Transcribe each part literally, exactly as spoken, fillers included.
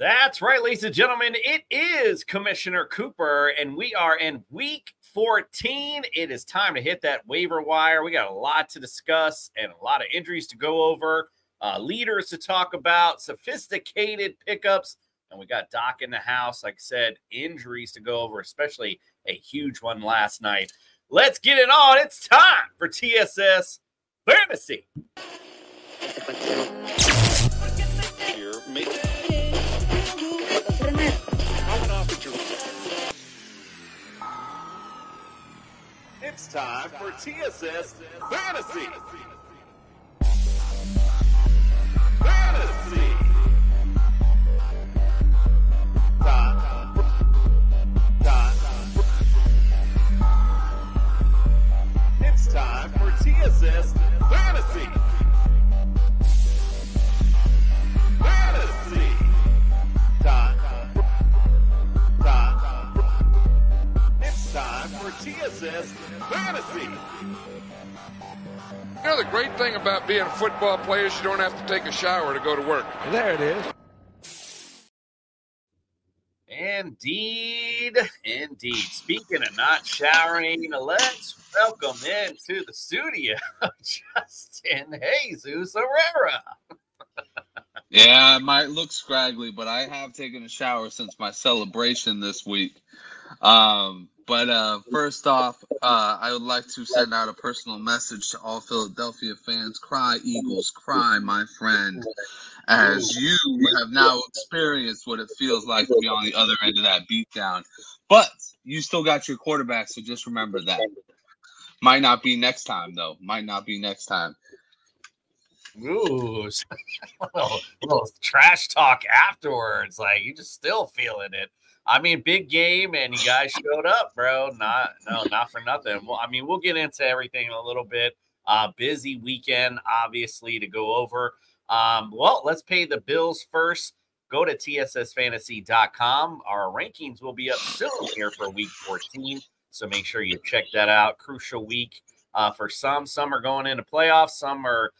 That's right, ladies and gentlemen. It is Commissioner Cooper, and we are in week fourteen. It is time to hit that waiver wire. We got a lot to discuss and a lot of injuries to go over, uh, leaders to talk about, sophisticated pickups, and we got Doc in the house. Like I said, injuries to go over, especially a huge one last night. Let's get it on. It's time for T S S Fantasy. Here, make- It's time for T S S Fantasy. Fantasy. Time. Time. It's time for T S S Fantasy. Fantasy. Time. Time for T S S Fantasy. You know, the great thing about being a football player is you don't have to take a shower to go to work. There it is. Indeed. Indeed. Speaking of not showering, let's welcome into the studio Justin Jesus Herrera. Yeah, it might look scraggly, but I have taken a shower since my celebration this week. Um... But uh, first off, uh, I would like to send out a personal message to all Philadelphia fans. Cry, Eagles, cry, my friend, as you have now experienced what it feels like to be on the other end of that beatdown. But you still got your quarterback, so just remember that. Might not be next time, though. Might not be next time. Ooh, a little, a little trash talk afterwards. Like, you're just still feeling it. I mean, big game, and you guys showed up, bro. Not, no, not for nothing. Well, I mean, we'll get into everything in a little bit. Uh, busy weekend, obviously, to go over. Um, well, let's pay the bills first. Go to T S S fantasy dot com. Our rankings will be up soon here for week fourteen, so make sure you check that out. Crucial week uh, for some. Some are going into playoffs. Some are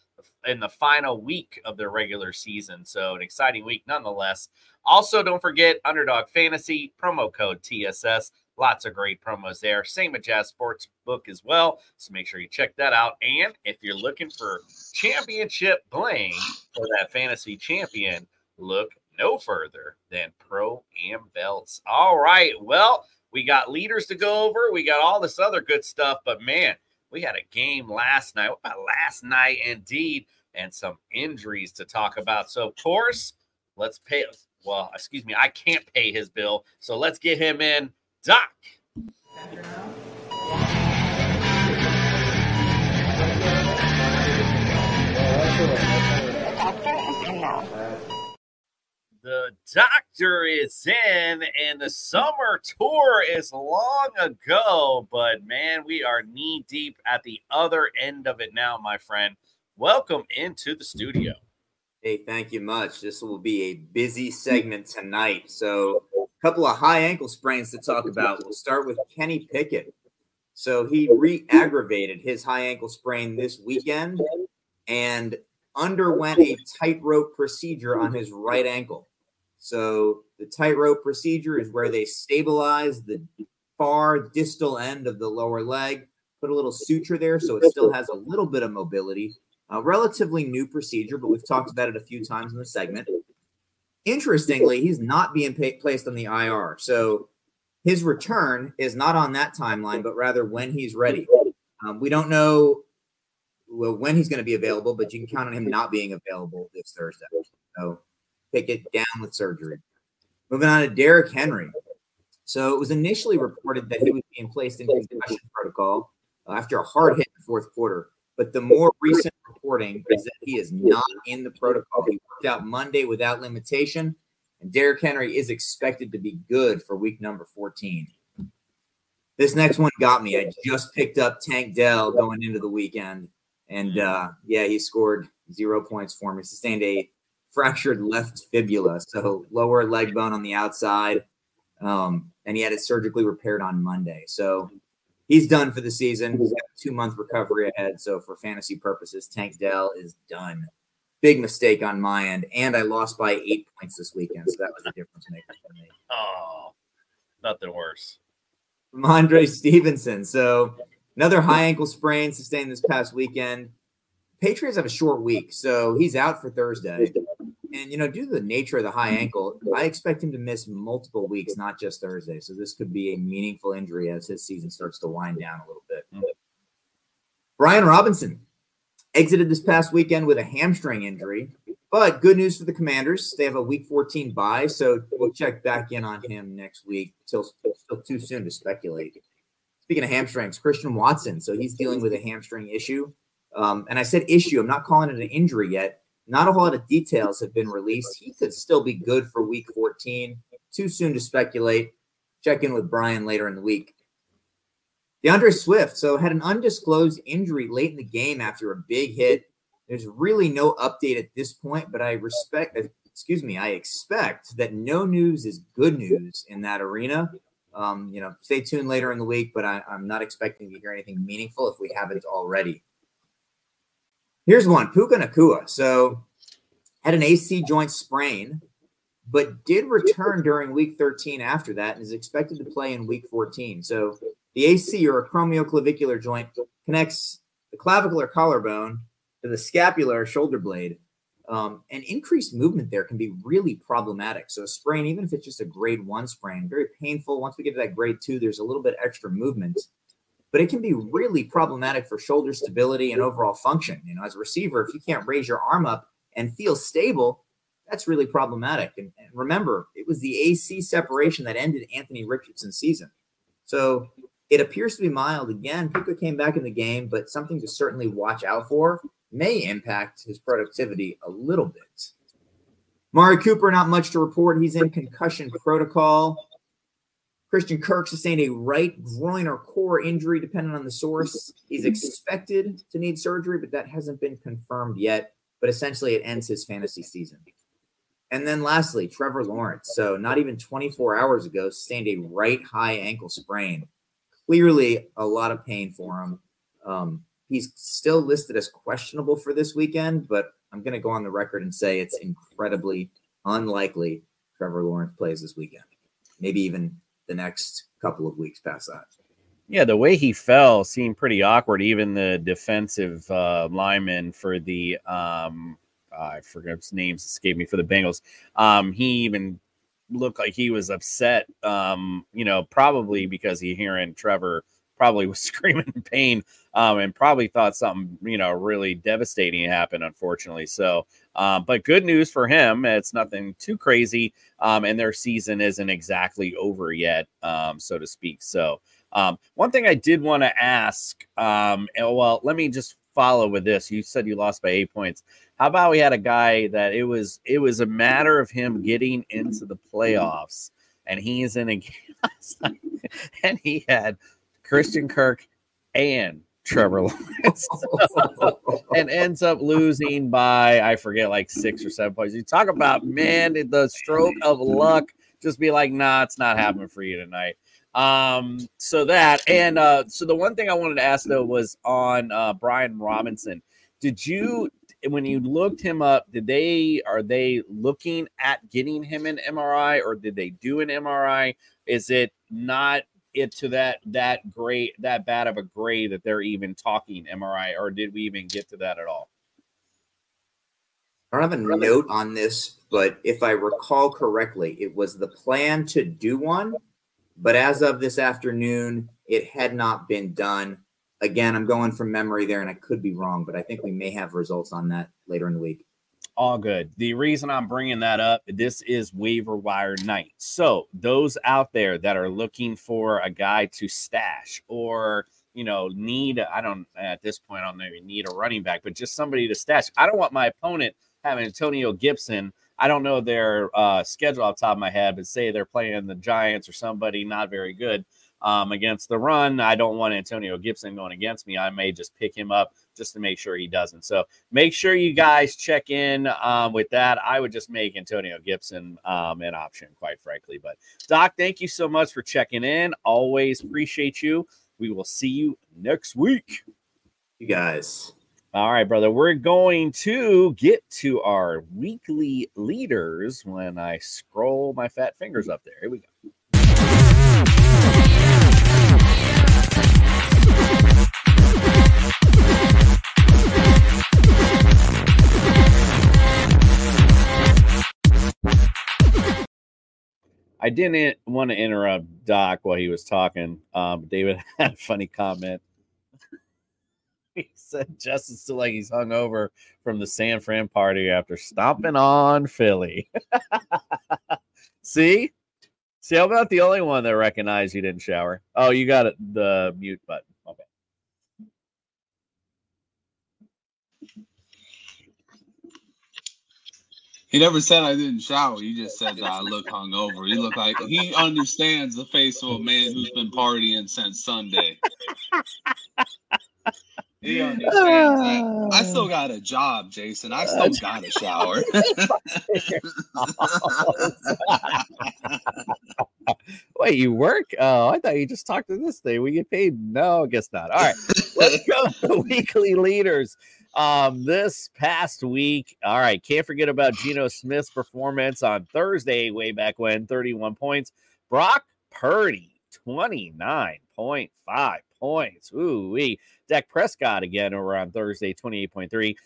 in the final week of their regular season. So an exciting week nonetheless. Also, don't forget Underdog Fantasy, promo code T S S. Lots of great promos there. Same with Jazz Sportsbook as well. So make sure you check that out. And if you're looking for championship bling for that fantasy champion, look no further than Pro-Am Belts. All right. Well, we got leaders to go over. We got all this other good stuff. But, man, we had a game last night. What about last night, indeed? And some injuries to talk about. So, of course, let's pay – well, excuse me, I can't pay his bill, so let's get him in. Doc. The doctor is in, and the summer tour is long ago, but, man, we are knee-deep at the other end of it now, my friend. Welcome into the studio. Hey, thank you much. This will be a busy segment tonight. So a couple of high ankle sprains to talk about. We'll start with Kenny Pickett. So he re-aggravated his high ankle sprain this weekend and underwent a tightrope procedure on his right ankle. So the tightrope procedure is where they stabilize the far distal end of the lower leg, put a little suture there so it still has a little bit of mobility. A relatively new procedure, but we've talked about it a few times in the segment. Interestingly, he's not being pay- placed on the I R. So his return is not on that timeline, but rather when he's ready. Um, we don't know well, when he's going to be available, but you can count on him not being available this Thursday. So Pickett down with surgery. Moving on to Derrick Henry. So it was initially reported that he was being placed in concussion protocol after a hard hit in the fourth quarter. But the more recent reporting is that he is not in the protocol. He worked out Monday without limitation, and Derrick Henry is expected to be good for week number fourteen. This next one got me. I just picked up Tank Dell going into the weekend, and uh, yeah, he scored zero points for me. Sustained a fractured left fibula, so lower leg bone on the outside, um, and he had it surgically repaired on Monday. So he's done for the season. He's got a two-month recovery ahead. So for fantasy purposes, Tank Dell is done. big mistake on my end, and I lost by eight points this weekend, so that was the difference maker for me. Oh, nothing worse. Rhamondre Stevenson. So another high ankle sprain sustained this past weekend. Patriots have a short week, so he's out for Thursday. And, you know, due to the nature of the high ankle, I expect him to miss multiple weeks, not just Thursday. So this could be a meaningful injury as his season starts to wind down a little bit. Mm-hmm. Brian Robinson exited this past weekend with a hamstring injury. But good news for the Commanders. They have a week fourteen bye, so we'll check back in on him next week. Still, still too soon to speculate. Speaking of hamstrings, Christian Watson. So he's dealing with a hamstring issue. Um, and I said issue. I'm not calling it an injury yet. Not a whole lot of details have been released. He could still be good for week fourteen. Too soon to speculate. Check in with Brian later in the week. DeAndre Swift, so had an undisclosed injury late in the game after a big hit. There's really no update at this point, but I respect, excuse me, I expect that no news is good news in that arena. Um, you know, stay tuned later in the week, but I, I'm not expecting to hear anything meaningful if we haven't already. Here's one, Puka Nacua. So had an A C joint sprain, but did return during week thirteen after that and is expected to play in week fourteen. So the A C, or acromioclavicular joint, connects the clavicle or collarbone to the scapular or shoulder blade. Um, and increased movement there can be really problematic. So a sprain, even if it's just a grade one sprain, very painful. Once we get to that grade two, there's a little bit extra movement. But it can be really problematic for shoulder stability and overall function. You know, as a receiver, if you can't raise your arm up and feel stable, that's really problematic. And, and remember, it was the A C separation that ended Anthony Richardson's season. So it appears to be mild. Again, Puka came back in the game, but something to certainly watch out for. May impact his productivity a little bit. Mari Cooper, not much to report. He's in concussion protocol. Christian Kirk sustained a right groin or core injury, depending on the source. He's expected to need surgery, but that hasn't been confirmed yet. But essentially, it ends his fantasy season. And then lastly, Trevor Lawrence. So not even twenty-four hours ago, sustained a right high ankle sprain. Clearly a lot of pain for him. Um, he's still listed as questionable for this weekend, but I'm going to go on the record and say it's incredibly unlikely Trevor Lawrence plays this weekend. Maybe even the next couple of weeks past that. Yeah, the way he fell seemed pretty awkward. Even the defensive uh, lineman for the, um, I forget his names, escaped me, for the Bengals. Um, he even looked like he was upset, um, you know, probably because he hearing Trevor probably was screaming in pain um, and probably thought something, you know, really devastating happened, unfortunately. So, um, but good news for him. It's nothing too crazy. Um, and their season isn't exactly over yet, um, so to speak. So um, one thing I did want to ask, um, and, well, let me just follow with this. You said you lost by eight points. How about we had a guy that it was, it was a matter of him getting into the playoffs, and he is in a game and he had Christian Kirk and Trevor Lawrence and ends up losing by, I forget, like six or seven points. You talk about, man, the stroke of luck. Just be like, nah, it's not happening for you tonight. Um, so that, and uh, so the one thing I wanted to ask, though, was on uh, Brian Robinson. Did you, when you looked him up, did they, are they looking at getting him an M R I, or did they do an M R I? Is it not it to that that grade, that bad of a grade that they're even talking M R I, or did we even get to that at all? I don't have a note on this, but if I recall correctly, it was the plan to do one, but as of this afternoon, it had not been done. Again, I'm going from memory there, and I could be wrong, but I think we may have results on that later in the week. All good. The reason I'm bringing that up, this is waiver wire night. So those out there that are looking for a guy to stash, or, you know, need, I don't, at this point, I don't maybe need a running back, but just somebody to stash. I don't want my opponent having Antonio Gibson. I don't know their uh, schedule off the top of my head, but say they're playing the Giants or somebody not very good um, against the run. I don't want Antonio Gibson going against me. I may just pick him up just to make sure he doesn't. So make sure you guys check in um, with that. I would just make Antonio Gibson um, an option, quite frankly. But, Doc, thank you so much for checking in. Always appreciate you. We will see you next week. You guys. All right, brother, we're going to get to our weekly leaders when I scroll my fat fingers up there. Here we go. I didn't want to interrupt Doc while he was talking. Um, David had a funny comment. He said Justin's still like he's hungover from the San Fran party after stomping on Philly. See? See, I'm not the only one that recognized you didn't shower. Oh, you got the mute button. Okay. He never said I didn't shower. He just said that I look hungover. He looked like he understands the face of a man who's been partying since Sunday. He understands that. I still got a job, Jason. I still got a shower. Wait, you work? Oh, I thought you just talked to this thing. We get paid? No, I guess not. All right, let's go to the weekly leaders. Um, this past week, all right, can't forget about Geno Smith's performance on Thursday, way back when, thirty-one points. Brock Purdy, twenty-nine point five points. Ooh, wee. Dak Prescott again over on Thursday, twenty-eight point three.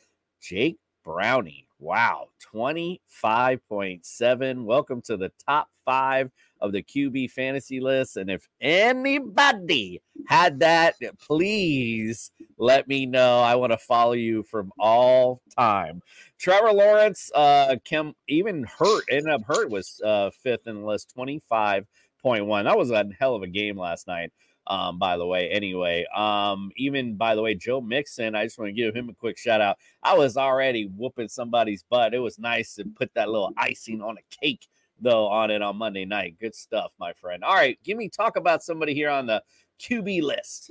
Jake Browning, wow, twenty-five point seven. Welcome to the top five of the Q B fantasy list. And if anybody had that, please let me know. I want to follow you from all time. Trevor Lawrence, uh, Kim, even hurt, ended up hurt, was uh, fifth in the list, twenty-five point one. That was a hell of a game last night. Um, by the way, anyway, um, even by the way, Joe Mixon, I just want to give him a quick shout out. I was already whooping somebody's butt. It was nice to put that little icing on a cake though on it on Monday night. Good stuff, my friend. All right. Give me talk about somebody here on the Q B list.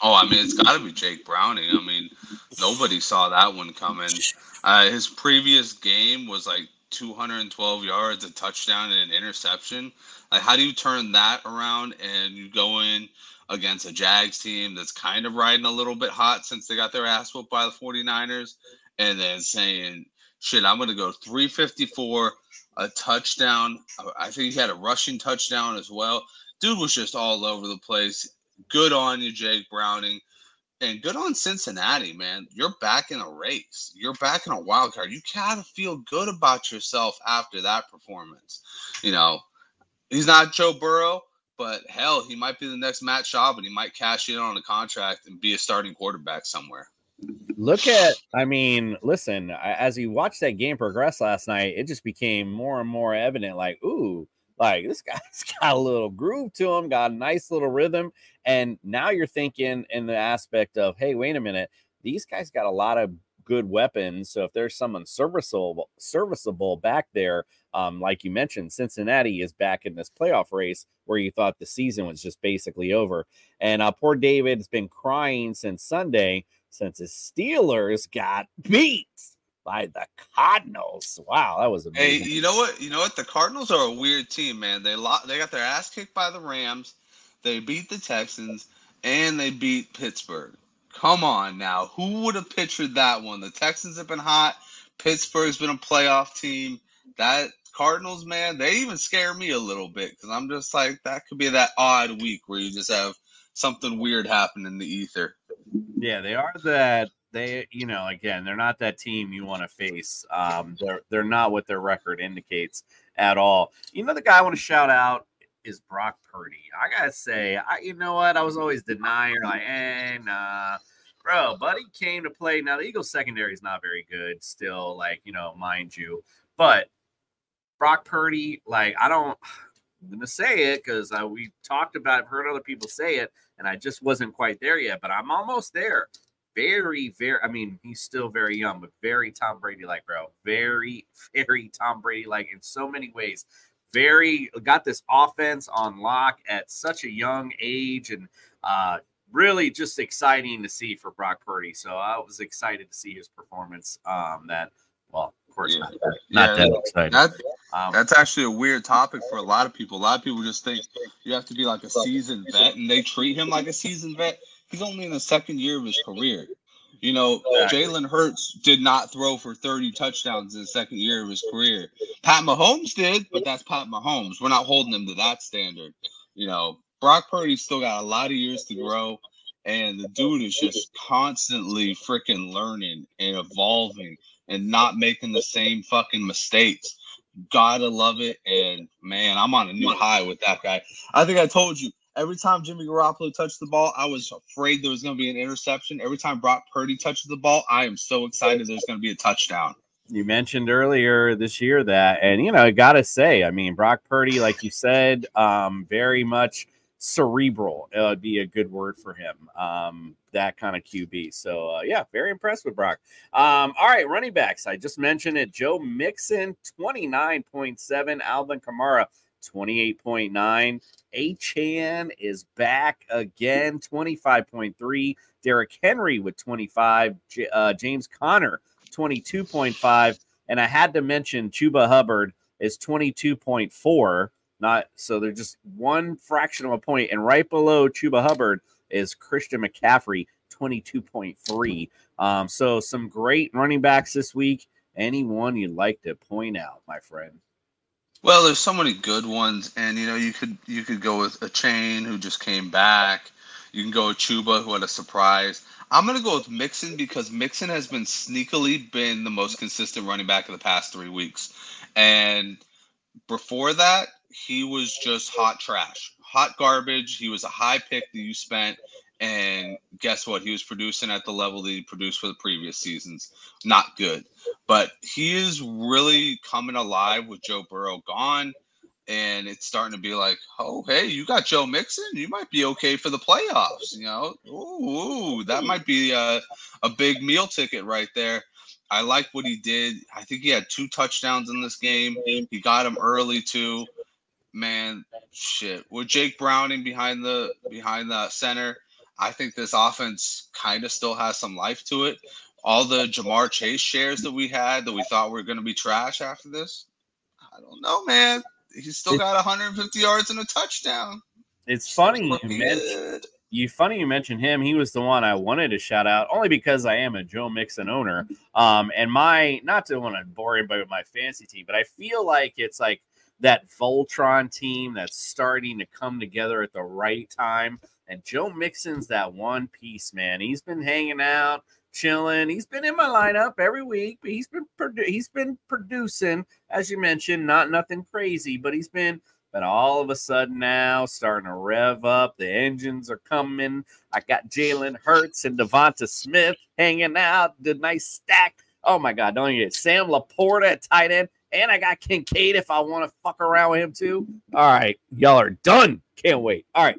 Oh, I mean, it's gotta be Jake Browning. I mean, nobody saw that one coming. Uh, his previous game was like two hundred twelve yards, a touchdown, and an interception. Like, how do you turn that around and you go in against a Jags team that's kind of riding a little bit hot since they got their ass whooped by the forty-niners and then saying, shit, I'm going to go three fifty-four, a touchdown. I think he had a rushing touchdown as well. Dude was just all over the place. Good on you, Jake Browning. And good on Cincinnati, man. You're back in a race. You're back in a wild card. You gotta feel good about yourself after that performance. You know, he's not Joe Burrow, but hell, he might be the next Matt Schaub, and he might cash in on a contract and be a starting quarterback somewhere. Look at, I mean, listen, as you watched that game progress last night, it just became more and more evident, like, ooh, like, this guy's got a little groove to him, got a nice little rhythm. And now you're thinking in the aspect of, hey, wait a minute, these guys got a lot of good weapons. So if there's someone serviceable, serviceable back there, um, like you mentioned, Cincinnati is back in this playoff race where you thought the season was just basically over. And uh, poor David has been crying since Sunday, since his Steelers got beat by the Cardinals. Wow, that was amazing. Hey, you know what? You know what? The Cardinals are a weird team, man. They lo- they got their ass kicked by the Rams. They beat the Texans, and they beat Pittsburgh. Come on now. Who would have pictured that one? The Texans have been hot. Pittsburgh's been a playoff team. That Cardinals, man, they even scare me a little bit because I'm just like, that could be that odd week where you just have something weird happen in the ether. Yeah, they are that. They, you know, again, they're not that team you want to face. Um, they're they're not what their record indicates at all. You know, the guy I want to shout out is Brock Purdy. I gotta say, I you know what? I was always denying, like, eh, nah, bro. Buddy came to play. Now the Eagles secondary is not very good still, like, you know, mind you. But Brock Purdy, like, I don't. I'm gonna say it because uh, we talked about it, I've heard other people say it, and I just wasn't quite there yet. But I'm almost there. Very, very, I mean, he's still very young, but very Tom Brady-like, bro. Very, very Tom Brady-like in so many ways. Very, got this offense on lock at such a young age, and uh, really just exciting to see for Brock Purdy. So I was excited to see his performance. Um, that, well, of course, yeah. not that, not yeah, that exciting. That, um, that's actually a weird topic for a lot of people. A lot of people just think you have to be like a seasoned vet, and they treat him like a seasoned vet. He's only in the second year of his career. You know, exactly. Jalen Hurts did not throw for thirty touchdowns in the second year of his career. Pat Mahomes did, but that's Pat Mahomes. We're not holding him to that standard. You know, Brock Purdy's still got a lot of years to grow, and the dude is just constantly freaking learning and evolving and not making the same fucking mistakes. Gotta love it, and, man, I'm on a new high with that guy. I think I told you, every time Jimmy Garoppolo touched the ball, I was afraid there was going to be an interception. Every time Brock Purdy touches the ball, I am so excited there's going to be a touchdown. You mentioned earlier this year that, and, you know, I got to say, I mean, Brock Purdy, like you said, um, very much cerebral. It would be a good word for him, um, that kind of Q B. So, uh, yeah, very impressed with Brock. Um, all right, running backs. I just mentioned it. Joe Mixon, twenty-nine point seven. Alvin Kamara, twenty-eight point nine. Achane is back again, twenty-five point three. Derrick Henry with twenty-five. J- uh, James Conner, twenty-two point five. And I had to mention Chuba Hubbard is twenty-two point four. Not so they're just one fraction of a point. And right below Chuba Hubbard is Christian McCaffrey, twenty-two point three. Um, so some great running backs this week. Anyone you'd like to point out, my friend? Well, there's so many good ones, and, you know, you could you could go with Achane, who just came back. You can go with Chuba, who had a surprise. I'm going to go with Mixon because Mixon has been sneakily been the most consistent running back in the past three weeks. And before that, he was just hot trash, hot garbage. He was a high pick that you spent, and guess what? He was producing at the level that he produced for the previous seasons. Not good. But he is really coming alive with Joe Burrow gone, and it's starting to be like, oh, hey, you got Joe Mixon? You might be okay for the playoffs, you know? Ooh, that might be a, a big meal ticket right there. I like what he did. I think he had two touchdowns in this game. He got him early, too. Man, shit. With Jake Browning behind the behind the center, I think this offense kind of still has some life to it. All the Jamar Chase shares that we had that we thought were going to be trash after this, I don't know, man. He's still got one hundred fifty yards and a touchdown. It's funny you, men- you funny you mentioned him. He was the one I wanted to shout out, only because I am a Joe Mixon owner. Um, and my, not to want to bore anybody with my fantasy team, but I feel like it's like that Voltron team that's starting to come together at the right time. And Joe Mixon's that one piece, man. He's been hanging out, chilling. He's been in my lineup every week, but he's been produ- he's been producing, as you mentioned, not nothing crazy, but he's been. But all of a sudden now, starting to rev up. The engines are coming. I got Jalen Hurts and Devonta Smith hanging out. The nice stack. Oh my God, don't you get Sam Laporta at tight end? And I got Kincaid if I want to fuck around with him too. All right, y'all are done. Can't wait. All right.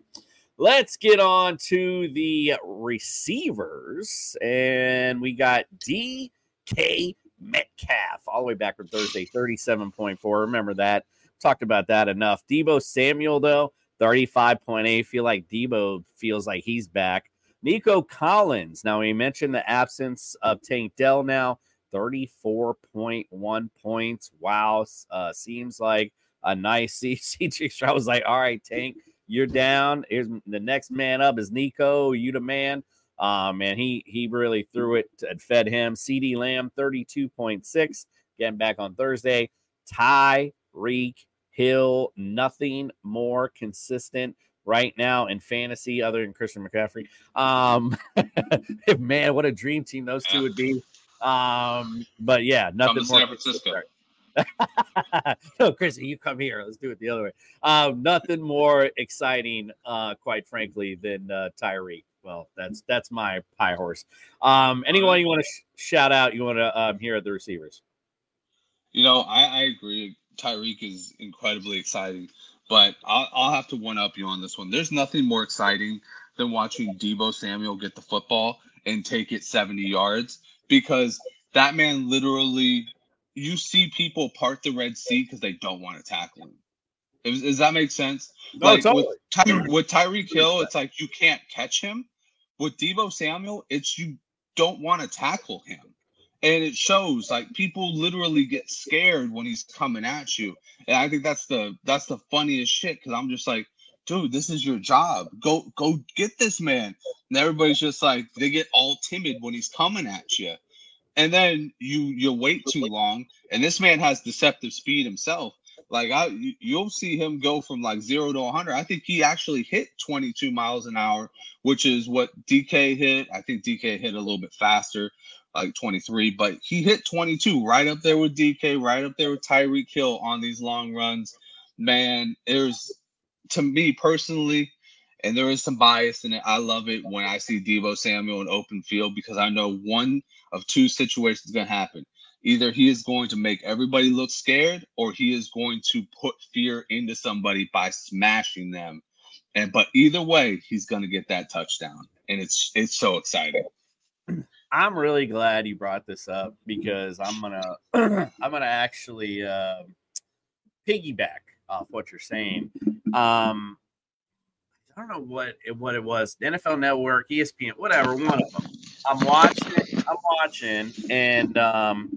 Let's get on to the receivers, and we got D K Metcalf all the way back from Thursday, thirty-seven point four. Remember that. Talked about that enough. Debo Samuel, though, thirty-five point eight. Feel like Debo feels like he's back. Nico Collins. Now, we mentioned the absence of Tank Dell now, thirty-four point one points. Wow. Uh, seems like a nice C J Stroud. I was like, all right, Tank. You're down. Here's the next man up is Nico. You the man. Um, and he he really threw it and fed him. CeeDee Lamb, thirty-two point six. Getting back on Thursday. Tyreek Hill, nothing more consistent right now in fantasy other than Christian McCaffrey. Um, man, what a dream team those two would be. Um, but yeah, nothing more. San Francisco. No, Chris, you come here. Let's do it the other way. Um, nothing more exciting, uh, quite frankly, than uh, Tyreek. Well, that's that's my pie horse. Um, anyone you want to sh- shout out? You want to um, hear at the receivers? You know, I, I agree. Tyreek is incredibly exciting, but I'll, I'll have to one up you on this one. There's nothing more exciting than watching Debo Samuel get the football and take it seventy yards, because that man literally. You see people part the Red Sea because they don't want to tackle him. Does, does that make sense? No, like, totally. With, Ty- with Tyreek Hill, it's like you can't catch him. With Debo Samuel, it's you don't want to tackle him. And it shows, like, people literally get scared when he's coming at you. And I think that's the that's the funniest shit, because I'm just like, dude, this is your job. Go go get this man. And everybody's just like, they get all timid when he's coming at you. And then you you wait too long. And this man has deceptive speed himself. Like, I, you'll see him go from, like, zero to one hundred. I think he actually hit twenty-two miles an hour, which is what D K hit. I think D K hit a little bit faster, like twenty-three. But he hit twenty-two, right up there with D K, right up there with Tyreek Hill on these long runs. Man, there's, to me personally, and there is some bias in it, I love it when I see Debo Samuel in open field, because I know one of two situations is going to happen. Either he is going to make everybody look scared, or he is going to put fear into somebody by smashing them. And but either way, he's going to get that touchdown. And it's it's so exciting. I'm really glad you brought this up, because I'm gonna I'm gonna actually uh, piggyback off what you're saying. Um, I don't know what it, what it was. The N F L Network, E S P N, whatever, one of them. I'm watching it. I'm watching, and um,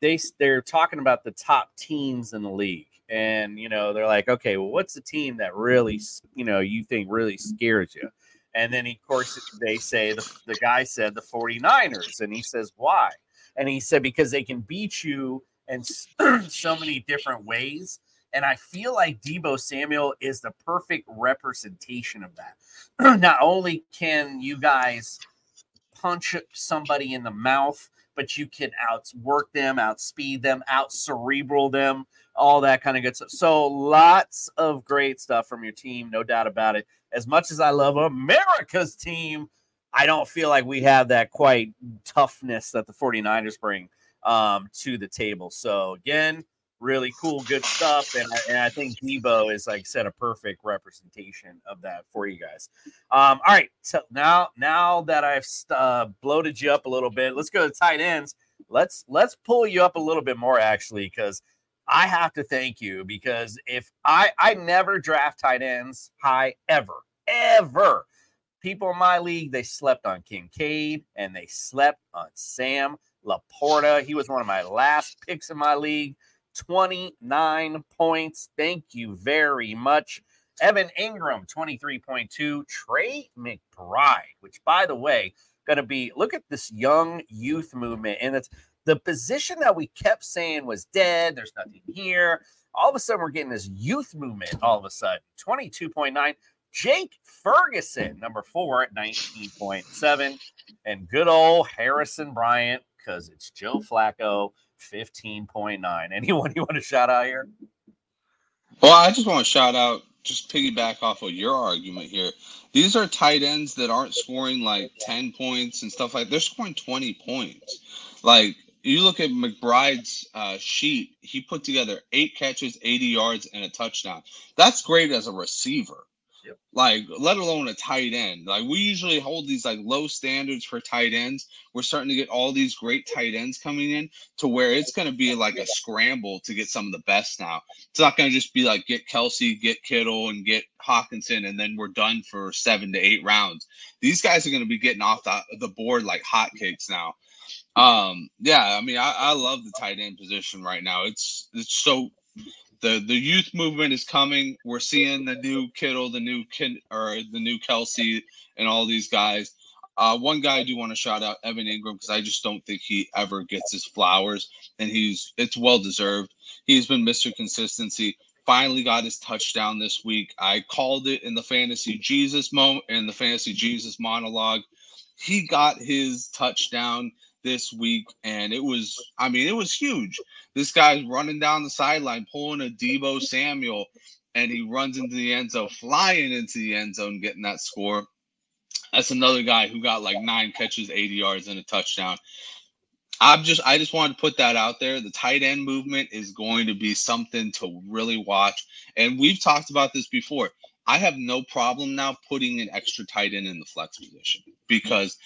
they they're talking about the top teams in the league, and you know they're like, okay, well, what's the team that really, you know, you think really scares you? And then of course they say the, the guy said the forty-niners, and he says why? And he said because they can beat you in so many different ways. And I feel like Debo Samuel is the perfect representation of that. Not only can you guys punch somebody in the mouth, but you can outwork them, outspeed them, out-cerebral them, all that kind of good stuff. So lots of great stuff from your team, no doubt about it. As much as I love America's team, I don't feel like we have that quite toughness that the forty-niners bring um, to the table. So, again, really cool, good stuff. And I, and I think Debo is, like I said, a perfect representation of that for you guys. Um, all right. So now, now that I've uh, bloated you up a little bit, let's go to tight ends. Let's, let's pull you up a little bit more, actually, because I have to thank you, because if I, I never draft tight ends high ever, ever. People in my league, they slept on Kincaid and they slept on Sam Laporta. He was one of my last picks in my league. twenty-nine points. Thank you very much. Evan Ingram, twenty-three point two. Trey McBride, which, by the way, going to be, look at this young youth movement. And it's the position that we kept saying was dead. There's nothing here. All of a sudden, we're getting this youth movement all of a sudden. twenty-two point nine. Jake Ferguson, number four, at nineteen point seven. And good old Harrison Bryant, because it's Joe Flacco, fifteen point nine. Anyone you want to shout out here? Well, I just want to shout out, just piggyback off of your argument here. These are tight ends that aren't scoring like ten points and stuff like that. They're scoring twenty points. Like, you look at McBride's uh, sheet, he put together eight catches, eighty yards, and a touchdown. That's great as a receiver. Yep. Like, let alone a tight end. Like, we usually hold these like low standards for tight ends. We're starting to get all these great tight ends coming in to where it's going to be like a scramble to get some of the best now. It's not going to just be like get Kelsey, get Kittle, and get Hawkinson, and then we're done for seven to eight rounds. These guys are going to be getting off the, the board like hotcakes now. Um, yeah, I mean, I, I love the tight end position right now. It's it's so. The the youth movement is coming. We're seeing the new Kittle, the new Ken, or the new Kelsey, and all these guys. Uh, one guy I do want to shout out, Evan Ingram, because I just don't think he ever gets his flowers, and he's it's well deserved. He's been Mister Consistency. Finally got his touchdown this week. I called it in the Fantasy Jesus moment, in the Fantasy Jesus monologue. He got his touchdown this week, and it was, I mean, it was huge. This guy's running down the sideline, pulling a Debo Samuel, and he runs into the end zone, flying into the end zone, getting that score. That's another guy who got like nine catches, eighty yards, and a touchdown. I'm just, I just wanted to put that out there. The tight end movement is going to be something to really watch. And we've talked about this before. I have no problem now putting an extra tight end in the flex position, because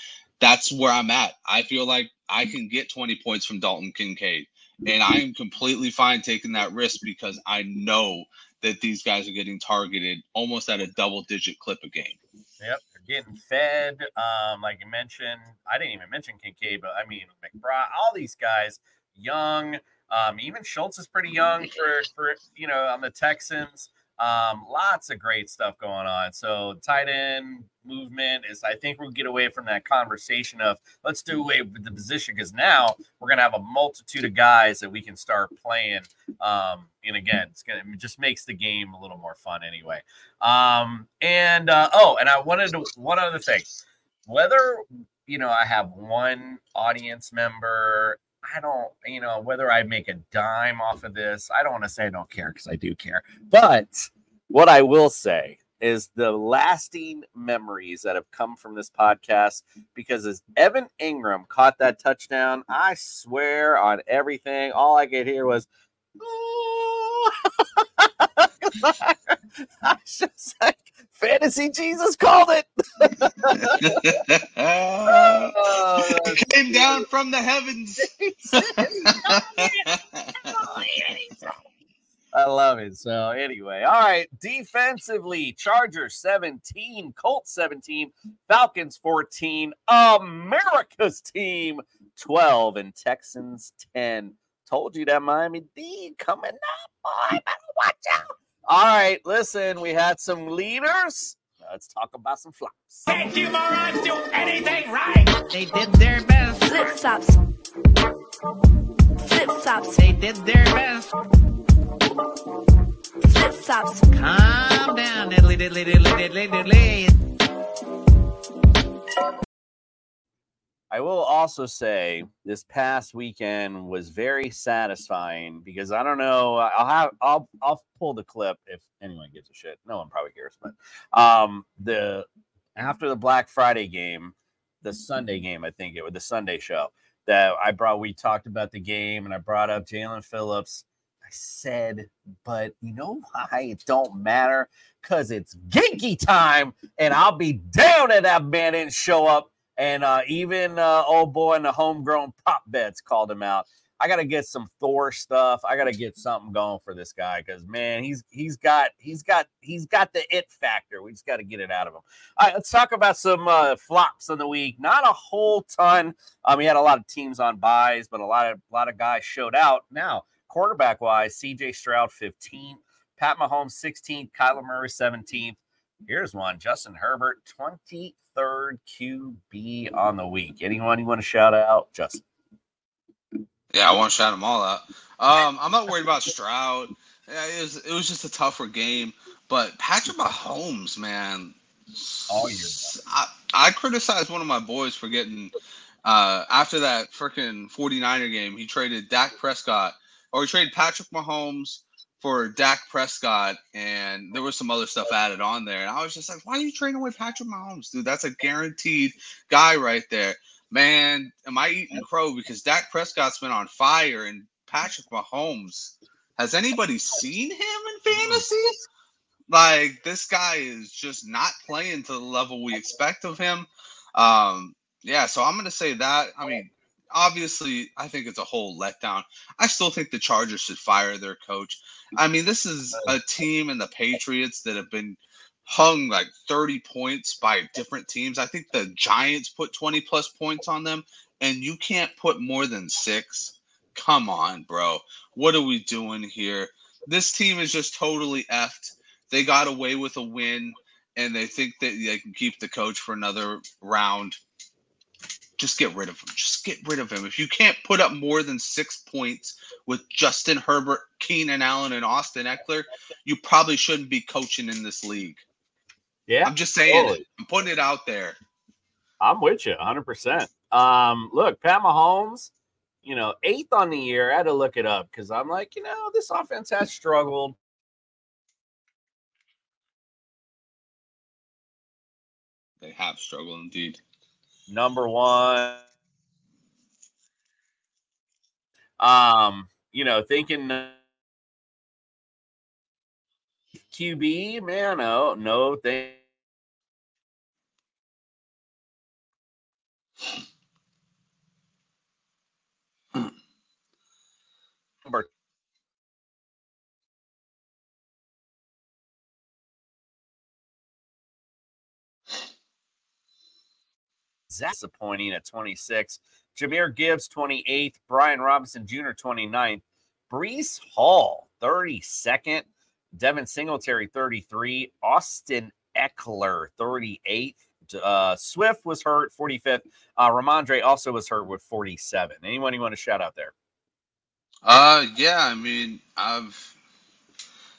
that's where I'm at. I feel like I can get twenty points from Dalton Kincaid, and I am completely fine taking that risk, because I know that these guys are getting targeted almost at a double-digit clip a game. Yep, they're getting fed. Um, like you mentioned, I didn't even mention Kincaid, but I mean McBride, all these guys, young. Um, even Schultz is pretty young for, for you know, on the Texans. Um, lots of great stuff going on. So tight end movement is, I think we'll get away from that conversation of let's do away with the position, because now we're going to have a multitude of guys that we can start playing. Um, and again, it's going to, it just makes the game a little more fun anyway. Um, and, uh, oh, and I wanted to, one other thing, whether, you know, I have one audience member, I don't, you know, whether I make a dime off of this, I don't want to say I don't care, because I do care. But what I will say is the lasting memories that have come from this podcast, because as Evan Ingram caught that touchdown, I swear on everything, all I could hear was, oh. I, I was just like, Fantasy Jesus called it. Oh, it came cute. Down from the heavens. I love it. So anyway, all right. Defensively, Chargers seventeen, Colts seventeen, Falcons fourteen, America's team twelve, and Texans ten. Told you that Miami D coming up. Oh, I better watch out. All right, listen, we had some leaders. Let's talk about some flops. Thank you, morons, do anything right. They did their best. Flip-flops. Flip-flops. They did their best. Flip-flops. Calm down, diddly, diddly, diddly, diddly, diddly. I will also say this past weekend was very satisfying, because I don't know, I'll have I'll I'll pull the clip if anyone gives a shit. No one probably cares, but um, the after the Black Friday game, the Sunday game, I think it was the Sunday show that I brought. We talked about the game, and I brought up Jalen Phillips. I said, but you know why it don't matter? Because it's Genki time, and I'll be down that that man didn't show up. And uh, even uh, old boy in the homegrown prop bets called him out. I got to get some Thor stuff. I got to get something going for this guy, because man, he's he's got he's got he's got the it factor. We just got to get it out of him. All right, let's talk about some uh, flops of the week. Not a whole ton. Um, we had a lot of teams on buys, but a lot of a lot of guys showed out. Now, quarterback wise, C J Stroud fifteen, Pat Mahomes sixteen, Kyler Murray seventeen. Here's one. Justin Herbert, twenty-third Q B on the week. Anyone you want to shout out? Justin. Yeah, I want to shout them all out. Um, I'm not worried about Stroud. It was, it was just a tougher game. But Patrick Mahomes, man. All year. I, I criticized one of my boys for getting, uh, after that freaking forty-niner game, he traded Dak Prescott, or he traded Patrick Mahomes for Dak Prescott, and there was some other stuff added on there. And I was just like, why are you trading away Patrick Mahomes, dude? That's a guaranteed guy right there. Man, am I eating crow? Because Dak Prescott's been on fire, and Patrick Mahomes, has anybody seen him in fantasy? Like, this guy is just not playing to the level we expect of him. Um, yeah, so I'm going to say that. I mean, obviously, I think it's a whole letdown. I still think the Chargers should fire their coach. I mean, this is a team and the Patriots that have been hung like thirty points by different teams. I think the Giants put twenty-plus points on them, and you can't put more than six. Come on, bro. What are we doing here? This team is just totally effed. They got away with a win, and they think that they can keep the coach for another round. Just get rid of him. Just get rid of him. If you can't put up more than six points with Justin Herbert, Keenan Allen, and Austin Ekeler, you probably shouldn't be coaching in this league. Yeah, I'm just saying totally. It. I'm putting it out there. I'm with you one hundred percent. Um, look, Pat Mahomes, you know, eighth on the year. I had to look it up because I'm like, you know, this offense has struggled. They have struggled indeed. Number one, um, you know, thinking Q B, man, no, no, thank number disappointing at twenty-six. Jahmyr Gibbs, twenty-eighth. Brian Robinson Junior, twenty-ninth. Breece Hall, thirty-second. Devin Singletary, thirty-three. Austin Ekeler, thirty-eight. Uh, Swift was hurt, forty-fifth. Uh, Rhamondre also was hurt with forty-seven. Anyone you want to shout out there? Uh, yeah, I mean, I've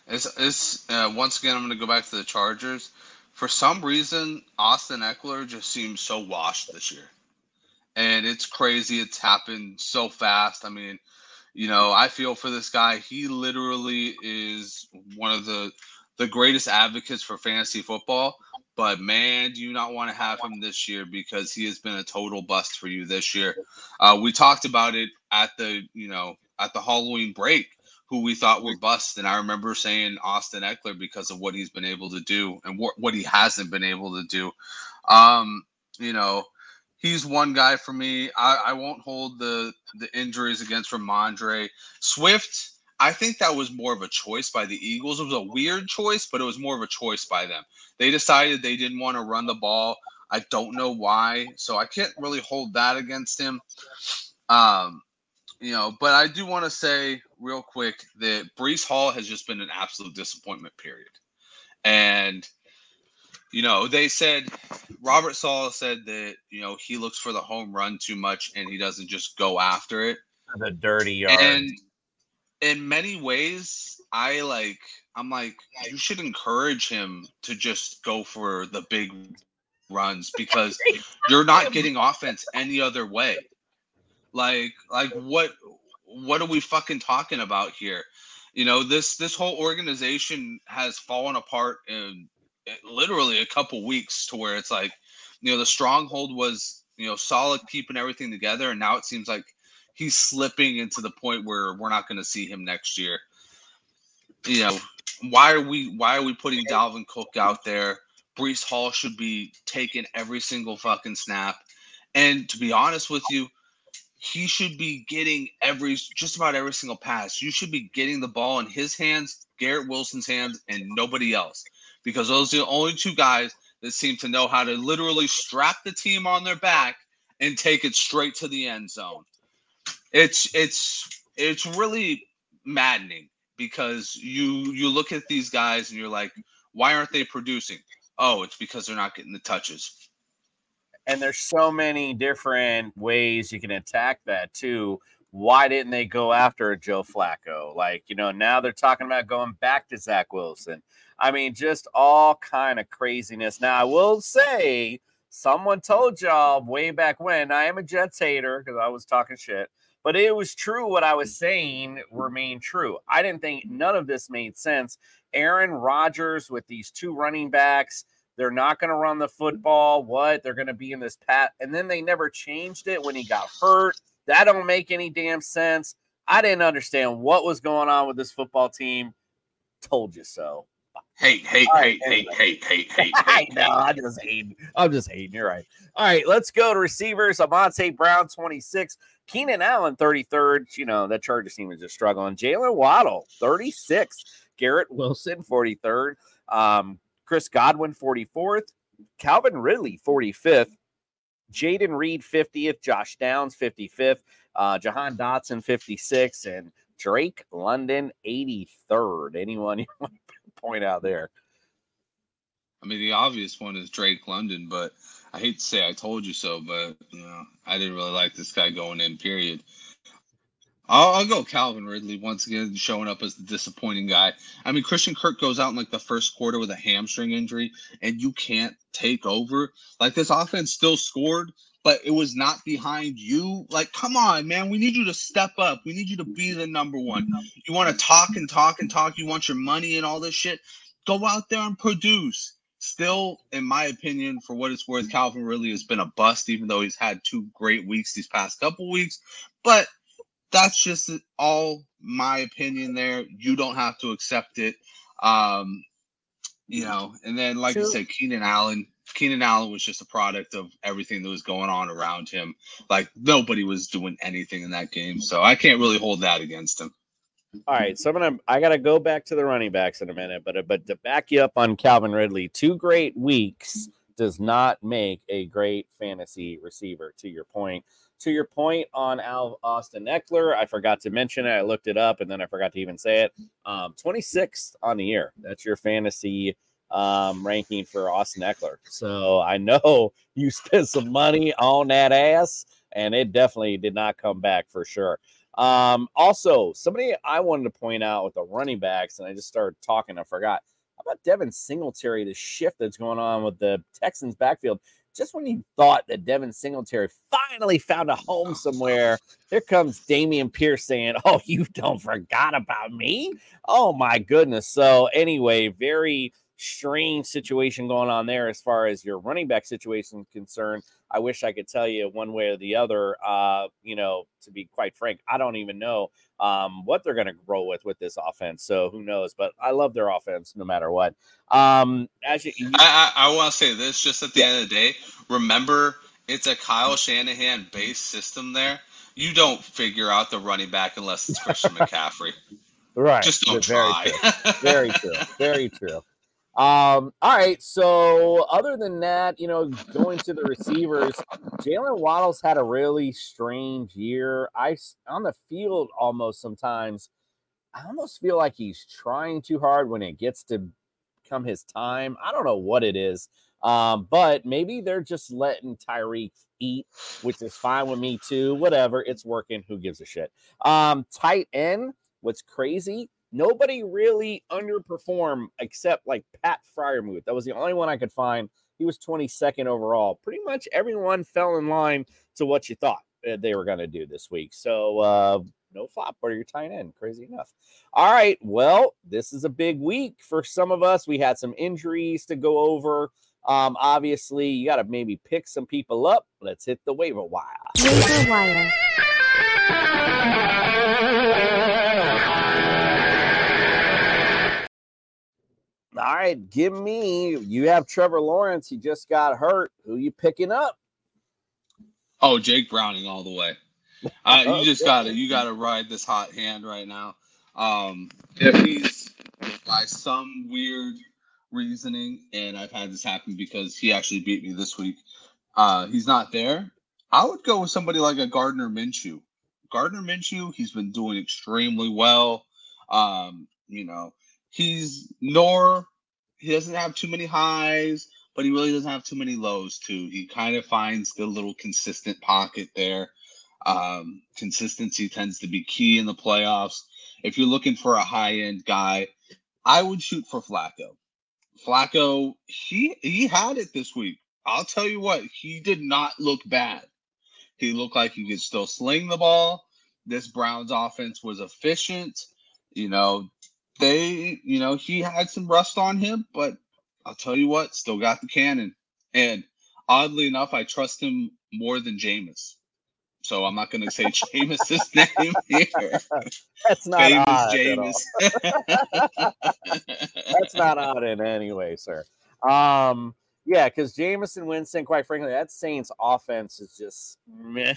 it's it's uh, once again, I'm going to go back to the Chargers. For some reason, Austin Ekeler just seems so washed this year. And it's crazy. It's happened so fast. I mean, you know, I feel for this guy. He literally is one of the the greatest advocates for fantasy football. But, man, do you not want to have him this year because he has been a total bust for you this year. Uh, we talked about it at the, you know, at the Halloween break, who we thought were bust. And I remember saying Austin Ekeler because of what he's been able to do and wh- what he hasn't been able to do. Um, you know, he's one guy for me. I, I won't hold the, the injuries against Rhamondre. Swift, I think that was more of a choice by the Eagles. It was a weird choice, but it was more of a choice by them. They decided they didn't want to run the ball. I don't know why. So I can't really hold that against him. Um, You know, but I do want to say real quick that Breece Hall has just been an absolute disappointment, period. And, you know, they said Robert Saleh said that, you know, he looks for the home run too much and he doesn't just go after it. The dirty yard. And in many ways, I like I'm like, you should encourage him to just go for the big runs because you're not getting offense any other way. Like, like what, what are we fucking talking about here? You know, this, this whole organization has fallen apart in, in literally a couple weeks to where it's like, you know, the stronghold was, you know, solid keeping everything together. And now it seems like he's slipping into the point where we're not going to see him next year. You know, why are we, why are we putting Dalvin Cook out there? Breece Hall should be taking every single fucking snap. And to be honest with you, he should be getting every, just about every single pass. You should be getting the ball in his hands, Garrett Wilson's hands, and nobody else. Because those are the only two guys that seem to know how to literally strap the team on their back and take it straight to the end zone. It's it's it's really maddening because you you look at these guys and you're like, why aren't they producing? Oh, it's because they're not getting the touches. And there's so many different ways you can attack that, too. Why didn't they go after Joe Flacco? Like, you know, now they're talking about going back to Zach Wilson. I mean, just all kind of craziness. Now, I will say someone told y'all way back when, I am a Jets hater because I was talking shit, but it was true. What I was saying remained true. I didn't think none of this made sense. Aaron Rodgers with these two running backs, they're not going to run the football. What? They're going to be in this pat. And then they never changed it when he got hurt. That don't make any damn sense. I didn't understand what was going on with this football team. Told you so. Hate, hate, hate, hate, hate, hate, hate, hate. No, I'm just hating. I'm just hating. You're right. All right, let's go to receivers. Amon-Saint Brown, twenty-six. Keenan Allen, thirty-third. You know, that Chargers team was just struggling. Jalen Waddle, thirty-sixth. Garrett Wilson, forty-third. Um, Chris Godwin, forty-fourth. Calvin Ridley, forty-fifth. Jaden Reed, fiftieth. Josh Downs, fifty-fifth. Uh, Jahan Dotson, fifty-sixth. And Drake London, eighty-third. Anyone you want to point out there? I mean, the obvious one is Drake London, but I hate to say I told you so, but you know, I didn't really like this guy going in, period. I'll, I'll go Calvin Ridley once again, showing up as the disappointing guy. I mean, Christian Kirk goes out in like the first quarter with a hamstring injury, and you can't take over. Like, this offense still scored, but it was not behind you. Like, come on, man. We need you to step up. We need you to be the number one. You want to talk and talk and talk. You want your money and all this shit. Go out there and produce. Still, in my opinion, for what it's worth, Calvin Ridley has been a bust, even though he's had two great weeks these past couple weeks. But that's just all my opinion there. You don't have to accept it. Um, you know, and then like sure. I said, Keenan Allen. Keenan Allen was just a product of everything that was going on around him. Like, nobody was doing anything in that game. So I can't really hold that against him. All right. So I'm gonna I gotta go back to the running backs in a minute, but but to back you up on Calvin Ridley, two great weeks does not make a great fantasy receiver, to your point. to your point on Al Austin Ekeler, I forgot to mention it. I looked it up and then I forgot to even say it. Um, twenty-sixth on the year. That's your fantasy um, ranking for Austin Ekeler. So I know you spent some money on that ass, and it definitely did not come back for sure. Um, also, somebody I wanted to point out with the running backs, and I just started talking, I forgot. How about Devin Singletary, the shift that's going on with the Texans backfield? Just when you thought that Devin Singletary finally found a home somewhere, here comes Dameon Pierce saying, oh, you don't forgot about me? Oh, my goodness. So, anyway, very strange situation going on there as far as your running back situation is concerned. I wish I could tell you one way or the other, uh, you know, to be quite frank, I don't even know um, what they're going to grow with with this offense. So who knows? But I love their offense no matter what. Um, as you, you, I, I, I want to say this just at the yeah. end of the day. Remember, it's a Kyle Shanahan-based system there. You don't figure out the running back unless it's Christian McCaffrey. Right. Just don't Very try. True. Very true. Very true. Um, all right, so other than that, you know, going to the receivers, Jalen Waddle's had a really strange year. I, on the field almost sometimes, I almost feel like he's trying too hard when it gets to come his time. I don't know what it is, um, but maybe they're just letting Tyreek eat, which is fine with me too. Whatever, it's working. Who gives a shit? Um, tight end, what's crazy? Nobody really underperformed except like Pat Fryermuth. That was the only one I could find. He was twenty-second overall. Pretty much everyone fell in line to what you thought they were going to do this week. So uh, no flop or you're tying in. Crazy enough. All right. Well, this is a big week for some of us. We had some injuries to go over. Um, obviously, you got to maybe pick some people up. Let's hit the waiver wire. Waiver wire. All right, give me, you have Trevor Lawrence. He just got hurt. Who you picking up? Oh, Jake Browning all the way. Uh, you just got to, you got to ride this hot hand right now. Um, if he's by some weird reasoning, and I've had this happen because he actually beat me this week, uh, he's not there. I would go with somebody like a Gardner Minshew. Gardner Minshew, he's been doing extremely well. Um, you know, He's nor he doesn't have too many highs, but he really doesn't have too many lows too. He kind of finds the little consistent pocket there. Um, consistency tends to be key in the playoffs. If you're looking for a high-end guy, I would shoot for Flacco. Flacco, he he had it this week. I'll tell you what, he did not look bad. He looked like he could still sling the ball. This Browns offense was efficient, you know. They, you know, he had some rust on him, but I'll tell you what, still got the cannon. And oddly enough, I trust him more than Jameis. So I'm not going to say Jameis's name here. That's not Famous odd. Jameis. That's not odd in any way, sir. Um, yeah, because Jameis and Winston, quite frankly, that Saints offense is just meh.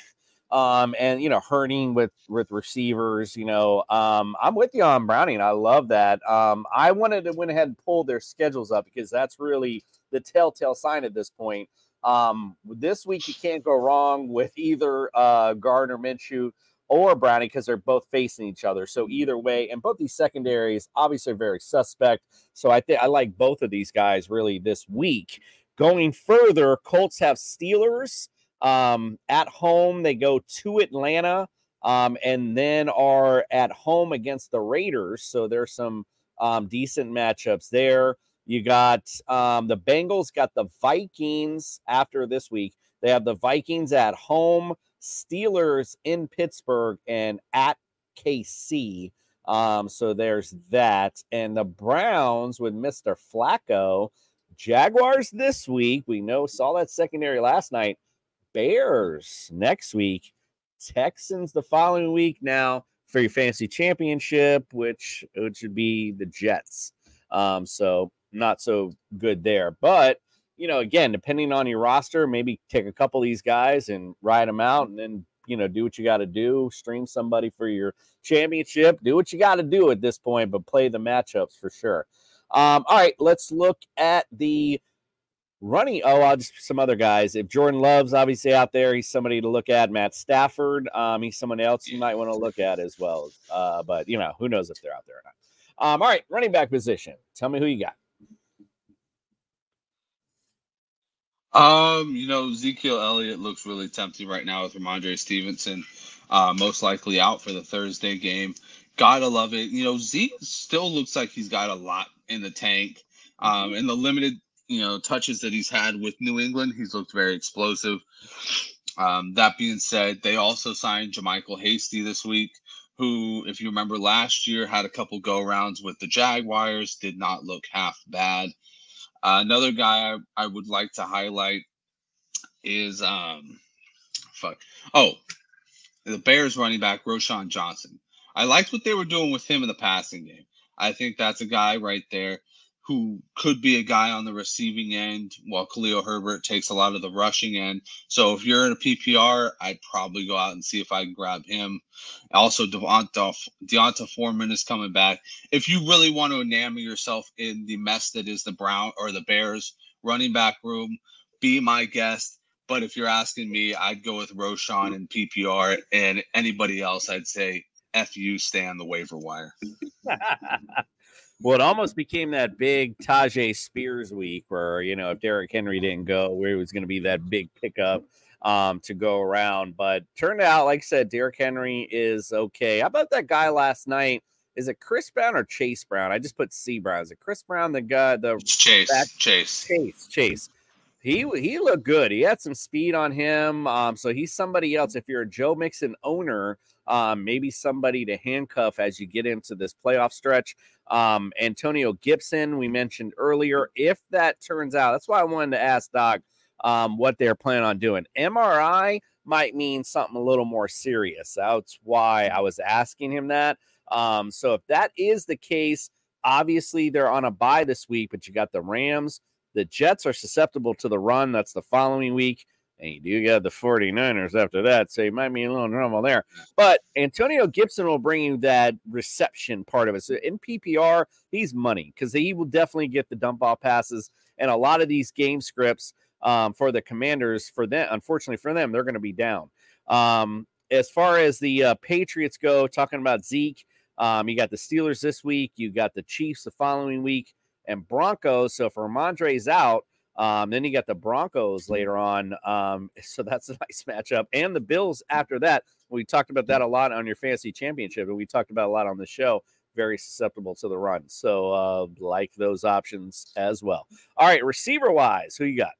Um, and, you know, hurting with, with receivers, you know, um, I'm with you on Browning. I love that. Um, I wanted to went ahead and pull their schedules up because that's really the telltale sign at this point. Um, this week, you can't go wrong with either, uh, Gardner Minshew or Browning because they're both facing each other. So either way, and both these secondaries obviously are very suspect. So I think I like both of these guys really this week. Going further, Colts have Steelers. Um, at home, they go to Atlanta, um, and then are at home against the Raiders. So there's some, um, decent matchups there. You got, um, the Bengals got the Vikings after this week. They have the Vikings at home, Steelers in Pittsburgh, and at K C. Um, so there's that. And the Browns with Mister Flacco, Jaguars this week. We know, saw that secondary last night. Bears next week, Texans the following week now for your fantasy championship, which, which would be the Jets. Um, so not so good there. But, you know, again, depending on your roster, maybe take a couple of these guys and ride them out and then, you know, do what you got to do, stream somebody for your championship, do what you got to do at this point, but play the matchups for sure. Um, all right, let's look at the running. Oh, I'll just some other guys. If Jordan Love's obviously out there, he's somebody to look at. Matt Stafford, um, he's someone else you might want to look at as well. Uh, but you know, who knows if they're out there or not. Um, all right, running back position. Tell me who you got. Um, you know, Ezekiel Elliott looks really tempting right now with Rhamondre Stevenson, uh, most likely out for the Thursday game. Gotta love it. You know, Zeke still looks like he's got a lot in the tank. Um, and the limited, you know, touches that he's had with New England, he's looked very explosive. Um, that being said, they also signed Jermichael Hasty this week, who, if you remember last year, had a couple go-rounds with the Jaguars, did not look half bad. Uh, another guy I, I would like to highlight is, um, fuck, oh, the Bears running back, Roschon Johnson. I liked what they were doing with him in the passing game. I think that's a guy right there who could be a guy on the receiving end while Khalil Herbert takes a lot of the rushing end. So if you're in a P P R, I'd probably go out and see if I can grab him. Also, Deonta, Deonta Foreman is coming back. If you really want to enamor yourself in the mess that is the Brown or the Bears running back room, be my guest. But if you're asking me, I'd go with Roschon in P P R, and anybody else, I'd say, F you, stay on the waiver wire. Well, it almost became that big Tajay Spears week where, you know, if Derrick Henry didn't go, where it was going to be that big pickup um, to go around. But turned out, like I said, Derrick Henry is okay. How about that guy last night? Is it Chris Brown or Chase Brown? I just put C Brown. Is it Chris Brown, the guy? The Chase, back- Chase, Chase, Chase. He he looked good. He had some speed on him. Um, so he's somebody else. If you're a Joe Mixon owner, um, maybe somebody to handcuff as you get into this playoff stretch. Um, Antonio Gibson, we mentioned earlier. If that turns out, that's why I wanted to ask Doc um, what they're planning on doing. M R I might mean something a little more serious. That's why I was asking him that. Um, so if that is the case, obviously they're on a bye this week, but you got the Rams. The Jets are susceptible to the run. That's the following week. And you do get the 49ers after that, so you might be in a little trouble there. But Antonio Gibson will bring you that reception part of it. So in P P R, he's money because he will definitely get the dump ball passes. And a lot of these game scripts um, for the Commanders, for them, unfortunately for them, they're going to be down. Um, as far as the uh, Patriots go, talking about Zeke, um, you got the Steelers this week. You got the Chiefs the following week. And Broncos, so if Rhamondre's out, um, then you got the Broncos later on. Um, so that's a nice matchup. And the Bills after that. We talked about that a lot on your fantasy championship, and we talked about a lot on the show. Very susceptible to the run. So uh, like those options as well. All right, receiver-wise, who you got?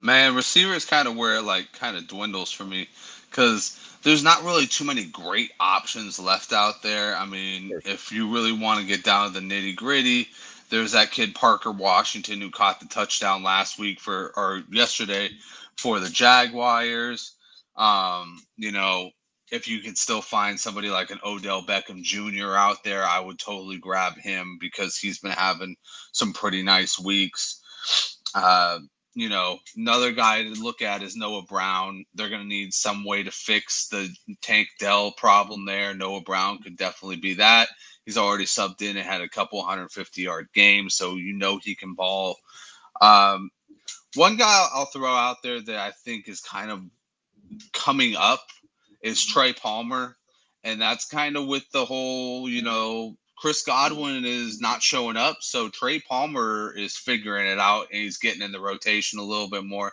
Man, receiver is kind of where it like kind of dwindles for me because there's not really too many great options left out there. I mean, sure. If you really want to get down to the nitty gritty, there's that kid Parker Washington who caught the touchdown last week for or yesterday for the Jaguars. Um, you know, if you can still find somebody like an Odell Beckham Junior out there, I would totally grab him because he's been having some pretty nice weeks. Uh, You know, another guy to look at is Noah Brown. They're going to need some way to fix the Tank Dell problem there. Noah Brown could definitely be that. He's already subbed in and had a couple one hundred fifty-yard games, so you know he can ball. Um, one guy I'll throw out there that I think is kind of coming up is Trey Palmer, and that's kind of with the whole, you know, Chris Godwin is not showing up, so Trey Palmer is figuring it out, and he's getting in the rotation a little bit more.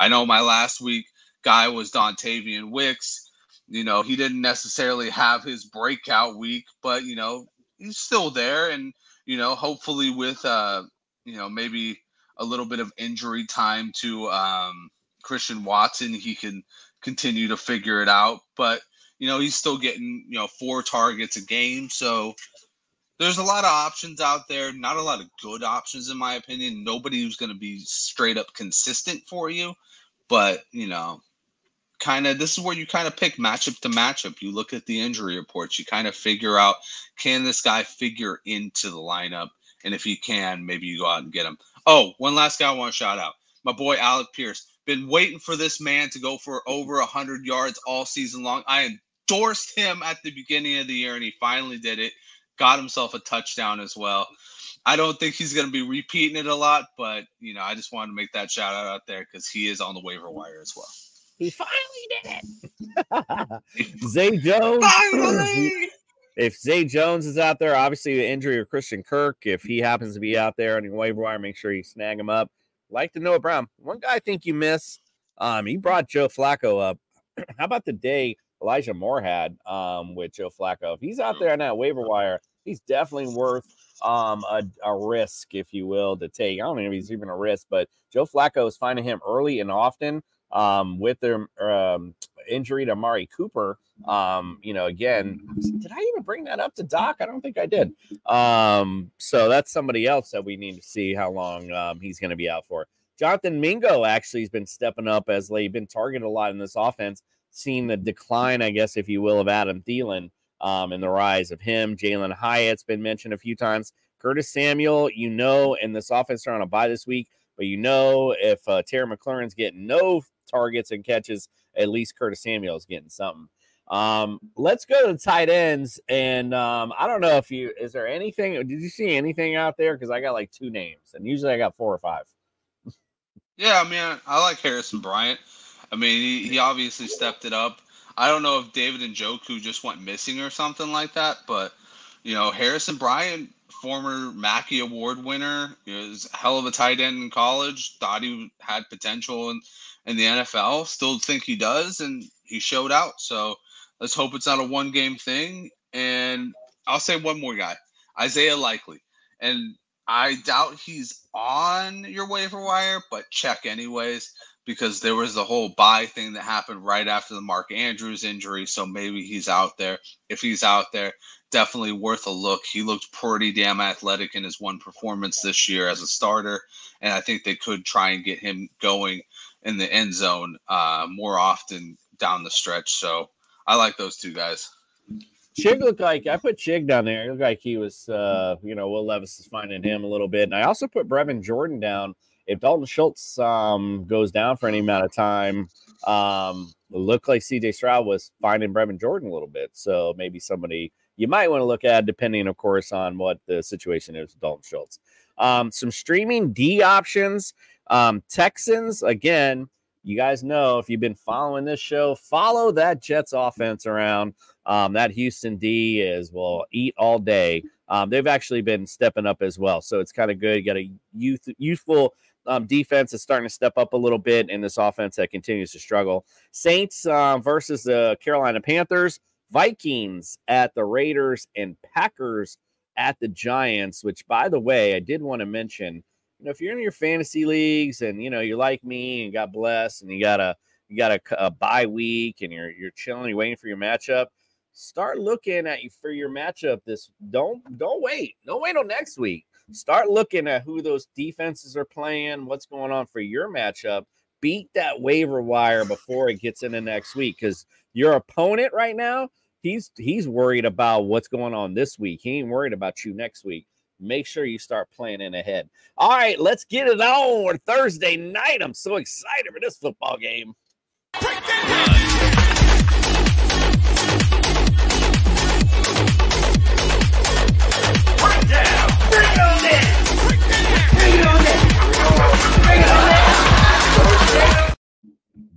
I know my last week guy was Dontavian Wicks. You know, he didn't necessarily have his breakout week, but, you know, he's still there. And, you know, hopefully with, uh, you know, maybe a little bit of injury time to um, Christian Watson, he can continue to figure it out. But, you know, he's still getting, you know, four targets a game, so – there's a lot of options out there, not a lot of good options in my opinion. Nobody who's going to be straight up consistent for you, but, you know, kind of this is where you kind of pick matchup to matchup. You look at the injury reports. You kind of figure out, can this guy figure into the lineup? And if he can, maybe you go out and get him. Oh, one last guy I want to shout out. My boy Alec Pierce. Been waiting for this man to go for over one hundred yards all season long. I endorsed him at the beginning of the year, and he finally did it. Got himself a touchdown as well. I don't think he's going to be repeating it a lot, but, you know, I just wanted to make that shout out out there because he is on the waiver wire as well. He finally did it. Zay Jones. Finally. If Zay Jones is out there, obviously the injury of Christian Kirk, if he happens to be out there on your waiver wire, make sure you snag him up. Like the Noah Brown. One guy I think you miss, um, he brought Joe Flacco up. How about the day Elijah Moore had um, with Joe Flacco? If he's out there on that waiver wire, he's definitely worth um, a, a risk, if you will, to take. I don't know if he's even a risk, but Joe Flacco is finding him early and often um, with their um, injury to Amari Cooper. Um, you know, again, did I even bring that up to Doc? I don't think I did. Um, so that's somebody else that we need to see how long um, he's going to be out for. Jonathan Mingo actually has been stepping up as they've been targeted a lot in this offense, seeing the decline, I guess, if you will, of Adam Thielen um, and the rise of him. Jalen Hyatt's been mentioned a few times. Curtis Samuel, you know, and this offense are on a bye this week, but you know if uh, Terry McLaurin's getting no targets and catches, at least Curtis Samuel's getting something. Um, let's go to the tight ends, and um, I don't know if you – is there anything – did you see anything out there? Because I got like two names, and usually I got four or five. Yeah, I mean, I like Harrison Bryant. I mean, he, he obviously stepped it up. I don't know if David Njoku just went missing or something like that, but, you know, Harrison Bryant, former Mackey Award winner, is a hell of a tight end in college, thought he had potential in, in the N F L, still think he does, and he showed out. So let's hope it's not a one-game thing. And I'll say one more guy, Isaiah Likely. And I doubt he's on your waiver wire, but check anyways, because there was the whole bye thing that happened right after the Mark Andrews injury. So maybe he's out there. If he's out there, definitely worth a look. He looked pretty damn athletic in his one performance this year as a starter. And I think they could try and get him going in the end zone uh, more often down the stretch. So I like those two guys. Chig looked like, I put Chig down there. It looked like he was, uh, you know, Will Levis is finding him a little bit. And I also put Brevin Jordan down. If Dalton Schultz um, goes down for any amount of time, um, it looked like C J Stroud was finding Brevin Jordan a little bit. So maybe somebody you might want to look at, depending, of course, on what the situation is with Dalton Schultz. Um, some streaming D options. Um, Texans, again, you guys know if you've been following this show, follow that Jets offense around. Um, that Houston D is, well, eat all day. Um, they've actually been stepping up as well. So it's kind of good. You got a youth, youthful um, defense is starting to step up a little bit in this offense that continues to struggle. Saints um, versus the Carolina Panthers, Vikings at the Raiders, and Packers at the Giants, which, by the way, I did want to mention, you know, if you're in your fantasy leagues and, you know, you're like me and God bless and you got a, you got a, a bye week and you're, you're chilling, you're waiting for your matchup, start looking at you for your matchup. This don't don't wait. Don't wait till next week. Start looking at who those defenses are playing, what's going on for your matchup. Beat that waiver wire before it gets into next week, because your opponent right now, he's he's worried about what's going on this week. He ain't worried about you next week. Make sure you start planning ahead. All right, let's get it on Thursday night. I'm so excited for this football game.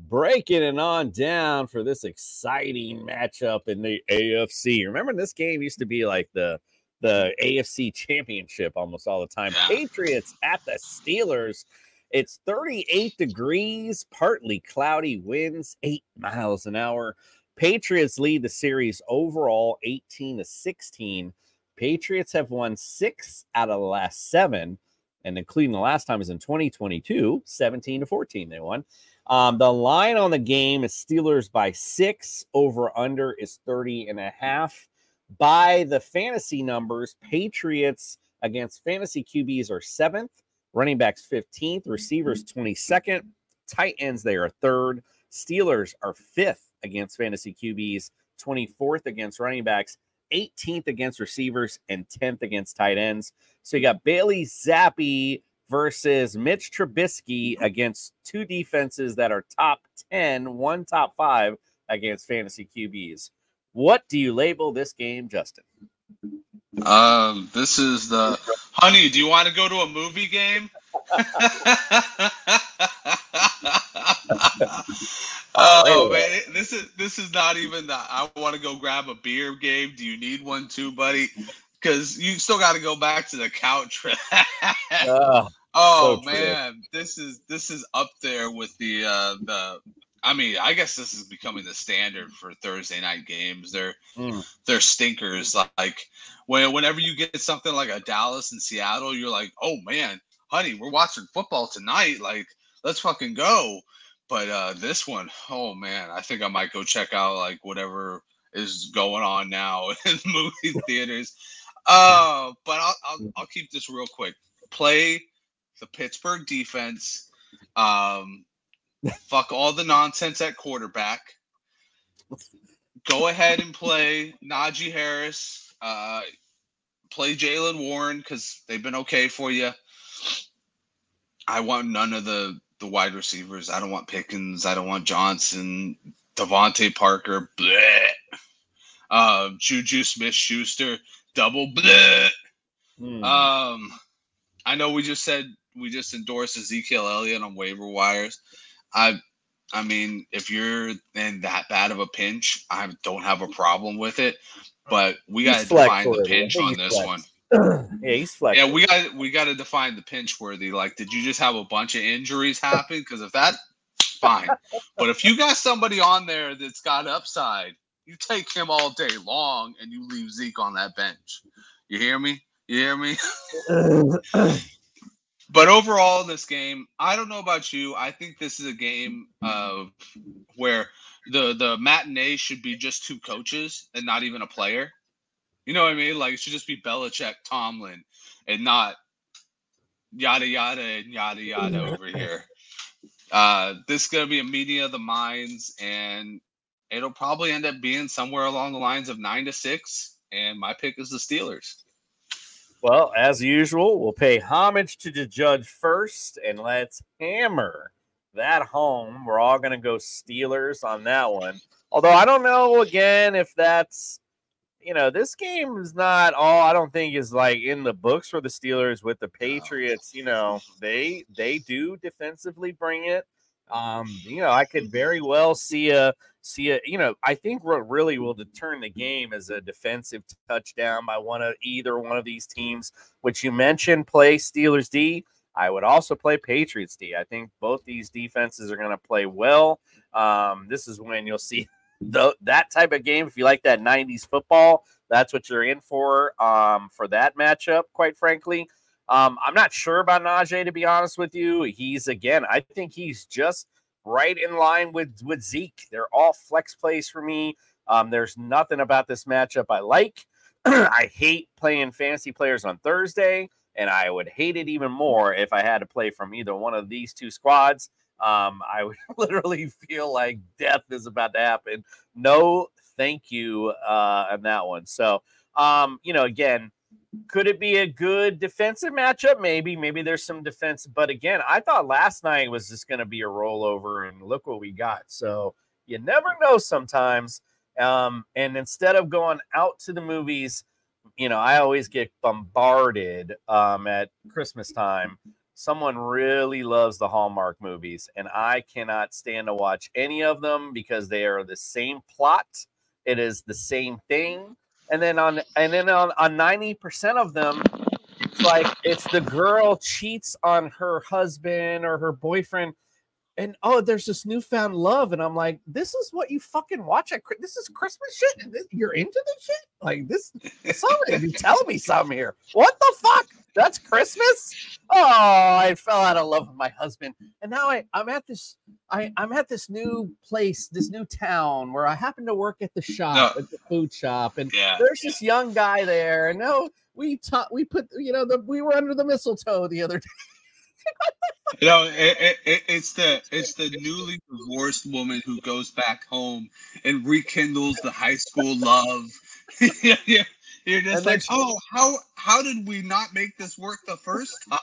Breaking it on down for this exciting matchup in the A F C. Remember, this game used to be like the the A F C championship almost all the time. Patriots at the Steelers. It's thirty-eight degrees, partly cloudy, winds eight miles an hour. Patriots lead the series overall eighteen to sixteen. Patriots have won six out of the last seven, and including the last time is in twenty twenty-two, seventeen to fourteen they won. Um, the line on the game is Steelers by six. Over under is thirty and a half. By the fantasy numbers, Patriots against fantasy Q Bs are seventh, running backs fifteenth, receivers twenty-second, tight ends they are third. Steelers are fifth against fantasy Q Bs, twenty-fourth against running backs, eighteenth against receivers, and tenth against tight ends. So you got Bailey Zappi versus Mitch Trubisky against two defenses that are top ten, one top five against fantasy Q Bs. What do you label this game, Justin? Um, this is the Honey, do you want to go to a movie game? Oh man, this is this is not even the I want to go grab a beer game. Do you need one too, buddy? Because you still got to go back to the couch for that. Oh, oh so man, this is this is up there with the uh, the. I mean, I guess this is becoming the standard for Thursday night games. They're mm. they're stinkers. Like when whenever you get something like a Dallas and Seattle, you're like, oh man, honey, we're watching football tonight. Like, let's fucking go. But uh, this one, oh man, I think I might go check out like whatever is going on now in movie theaters. Uh, but I'll, I'll I'll keep this real quick. Play the Pittsburgh defense. Um, Fuck all the nonsense at quarterback. Go ahead and play Najee Harris. Uh, play Jaylen Warren because they've been okay for you. I want none of the, the wide receivers. I don't want Pickens. I don't want Johnson. Devontae Parker. Bleh. Uh, Juju Smith-Schuster. Double bleh. Mm. Um, I know we just said we just endorsed Ezekiel Elliott on waiver wires. I I mean, if you're in that bad of a pinch, I don't have a problem with it. But we got to define the pinch on this one. Yeah, he's flexed. Yeah, we got we got to define the pinch worthy. Like, did you just have a bunch of injuries happen? Because if that, fine. But if you got somebody on there that's got upside, you take him all day long and you leave Zeke on that bench. You hear me? You hear me? But overall in this game, I don't know about you. I think this is a game of where the, the matinee should be just two coaches and not even a player. You know what I mean? Like, it should just be Belichick, Tomlin, and not yada, yada, and yada, yada over here. Uh, this is going to be a meeting of the minds, and it'll probably end up being somewhere along the lines of nine to six, and my pick is the Steelers. Well, as usual, we'll pay homage to the judge first, and let's hammer that home. We're all going to go Steelers on that one. Although I don't know, again, if that's, you know, this game is not all, I don't think is like in the books for the Steelers with the Patriots. You know, they they do defensively bring it. Um, you know, I could very well see a, see a, you know, I think what really will determine the game is a defensive touchdown by one of either one of these teams, which you mentioned. Play Steelers D. I would also play Patriots D. I think both these defenses are going to play well. Um, this is when you'll see the, that type of game. If you like that nineties football, that's what you're in for, um, for that matchup, quite frankly. Um, I'm not sure about Najee, to be honest with you. He's, again, I think he's just right in line with, with Zeke. They're all flex plays for me. Um, there's nothing about this matchup I like. I hate playing fantasy players on Thursday, and I would hate it even more if I had to play from either one of these two squads. Um, I would literally feel like death is about to happen. No, thank you uh, on that one. So, um, you know, again, could it be a good defensive matchup? Maybe. Maybe there's some defense. But, again, I thought last night was just going to be a rollover, and look what we got. So you never know sometimes. Um, and instead of going out to the movies, you know, I always get bombarded um, at Christmas time. Someone really loves the Hallmark movies, and I cannot stand to watch any of them because they are the same plot. It is the same thing. And then on and then on, on ninety percent of them, it's like it's the girl cheats on her husband or her boyfriend. And, oh, there's this newfound love. And I'm like, this is what you fucking watch. At, this is Christmas shit. You're into this shit? Like, this, somebody, you tell me something here. What the fuck? That's Christmas? Oh, I fell out of love with my husband. And now I, I'm at this I, I'm at this new place, this new town where I happen to work at the shop, no. at the food shop. And yeah, there's yeah. this young guy there. And no, we taught, we put, you know, the, we were under the mistletoe the other day. You know, it, it, it's the it's the newly divorced woman who goes back home and rekindles the high school love. you're, you're just and like, she, oh, how how did we not make this work the first time?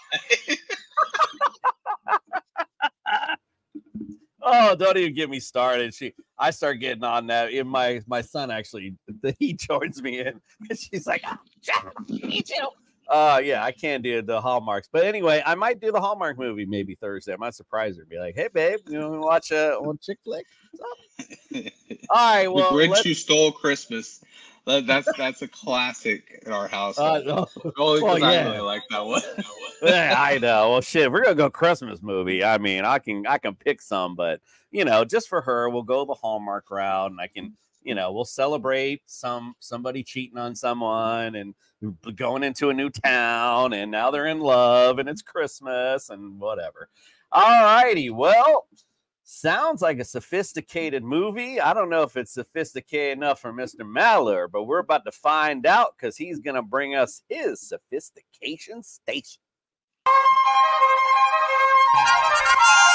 Oh, don't even get me started. She, I start getting on that. In my my son actually, he joins me in, and she's like, oh, Jack, I need you. Uh, yeah, I can do the Hallmarks. But anyway, I might do the Hallmark movie maybe Thursday. I might surprise her and be like, hey, babe, you want to watch a uh, chick flick? What's up? All right, well. The Grinch let's... Who Stole Christmas. That's that's a classic in our house. Uh, no. Only because well, yeah. I really like that one. Yeah, I know. Well, shit, we're going to go Christmas movie. I mean, I can I can pick some, but, you know, just for her, we'll go the Hallmark route, and I can, you know, we'll celebrate some somebody cheating on someone and going into a new town, and now they're in love, and it's Christmas and whatever. All righty. Well, sounds like a sophisticated movie. I don't know if it's sophisticated enough for Mister Maller, but we're about to find out because he's going to bring us his sophistication station.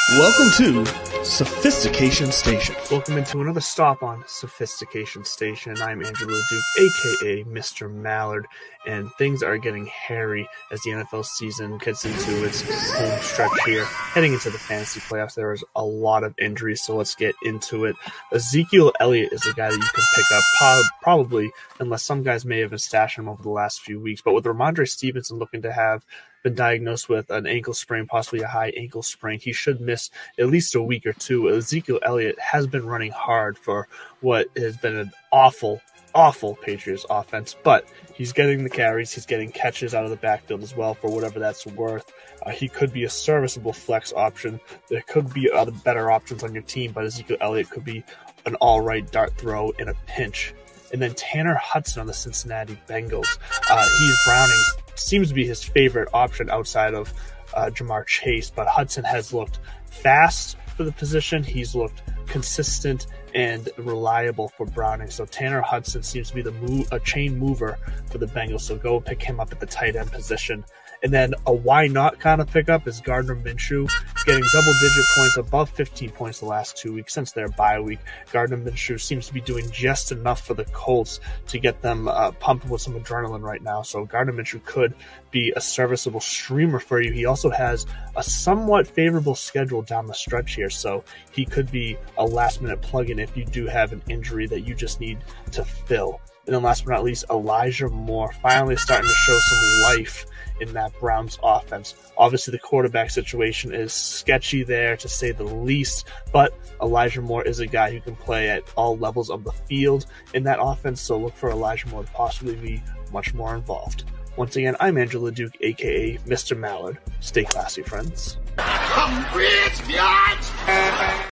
Welcome to Sophistication Station. Welcome into another stop on Sophistication Station. I'm Andrew Duke, a k a. Mister Mallard, and things are getting hairy as the N F L season gets into its home stretch here. Heading into the fantasy playoffs, there is a lot of injuries, so let's get into it. Ezekiel Elliott is the guy that you can pick up, probably, unless some guys may have been stashing him over the last few weeks, but with Rhamondre Stevenson looking to have been diagnosed with an ankle sprain, possibly a high ankle sprain, he should miss at least a week or two. Ezekiel Elliott has been running hard for what has been an awful, awful Patriots offense, but he's getting the carries, he's getting catches out of the backfield as well for whatever that's worth. Uh, he could be a serviceable flex option. There could be other better options on your team, but Ezekiel Elliott could be an all-right dart throw in a pinch. And then Tanner Hudson on the Cincinnati Bengals. Uh, he's Browning's, seems to be his favorite option outside of uh, Jamar Chase, but Hudson has looked fast for the position. He's looked consistent and reliable for Browning. So Tanner Hudson seems to be the move, a chain mover for the Bengals. So go pick him up at the tight end position. And then a why not kind of pickup is Gardner Minshew, getting double-digit points, above fifteen points the last two weeks since their bye week. Gardner Minshew seems to be doing just enough for the Colts to get them uh, pumped with some adrenaline right now. So Gardner Minshew could be a serviceable streamer for you. He also has a somewhat favorable schedule down the stretch here, so he could be a last-minute plug-in if you do have an injury that you just need to fill. And then last but not least, Elijah Moore finally starting to show some life in that Browns offense. Obviously, the quarterback situation is sketchy there, to say the least, but Elijah Moore is a guy who can play at all levels of the field in that offense, so look for Elijah Moore to possibly be much more involved. Once again, I'm Andrew LaDuke, a k a. Mister Mallard. Stay classy, friends. I'm rich, bitch!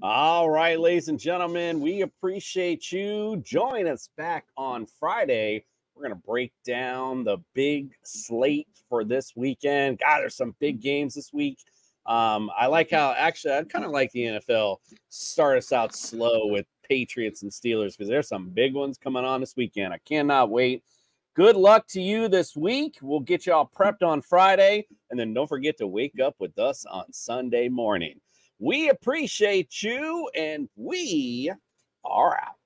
All right, ladies and gentlemen, we appreciate you. Join us back on Friday. We're going to break down the big slate for this weekend. God, there's some big games this week. Um, I like how, actually, I kind of like the N F L start us out slow with Patriots and Steelers because there's some big ones coming on this weekend. I cannot wait. Good luck to you this week. We'll get y'all prepped on Friday. And then don't forget to wake up with us on Sunday morning. We appreciate you, and we are out.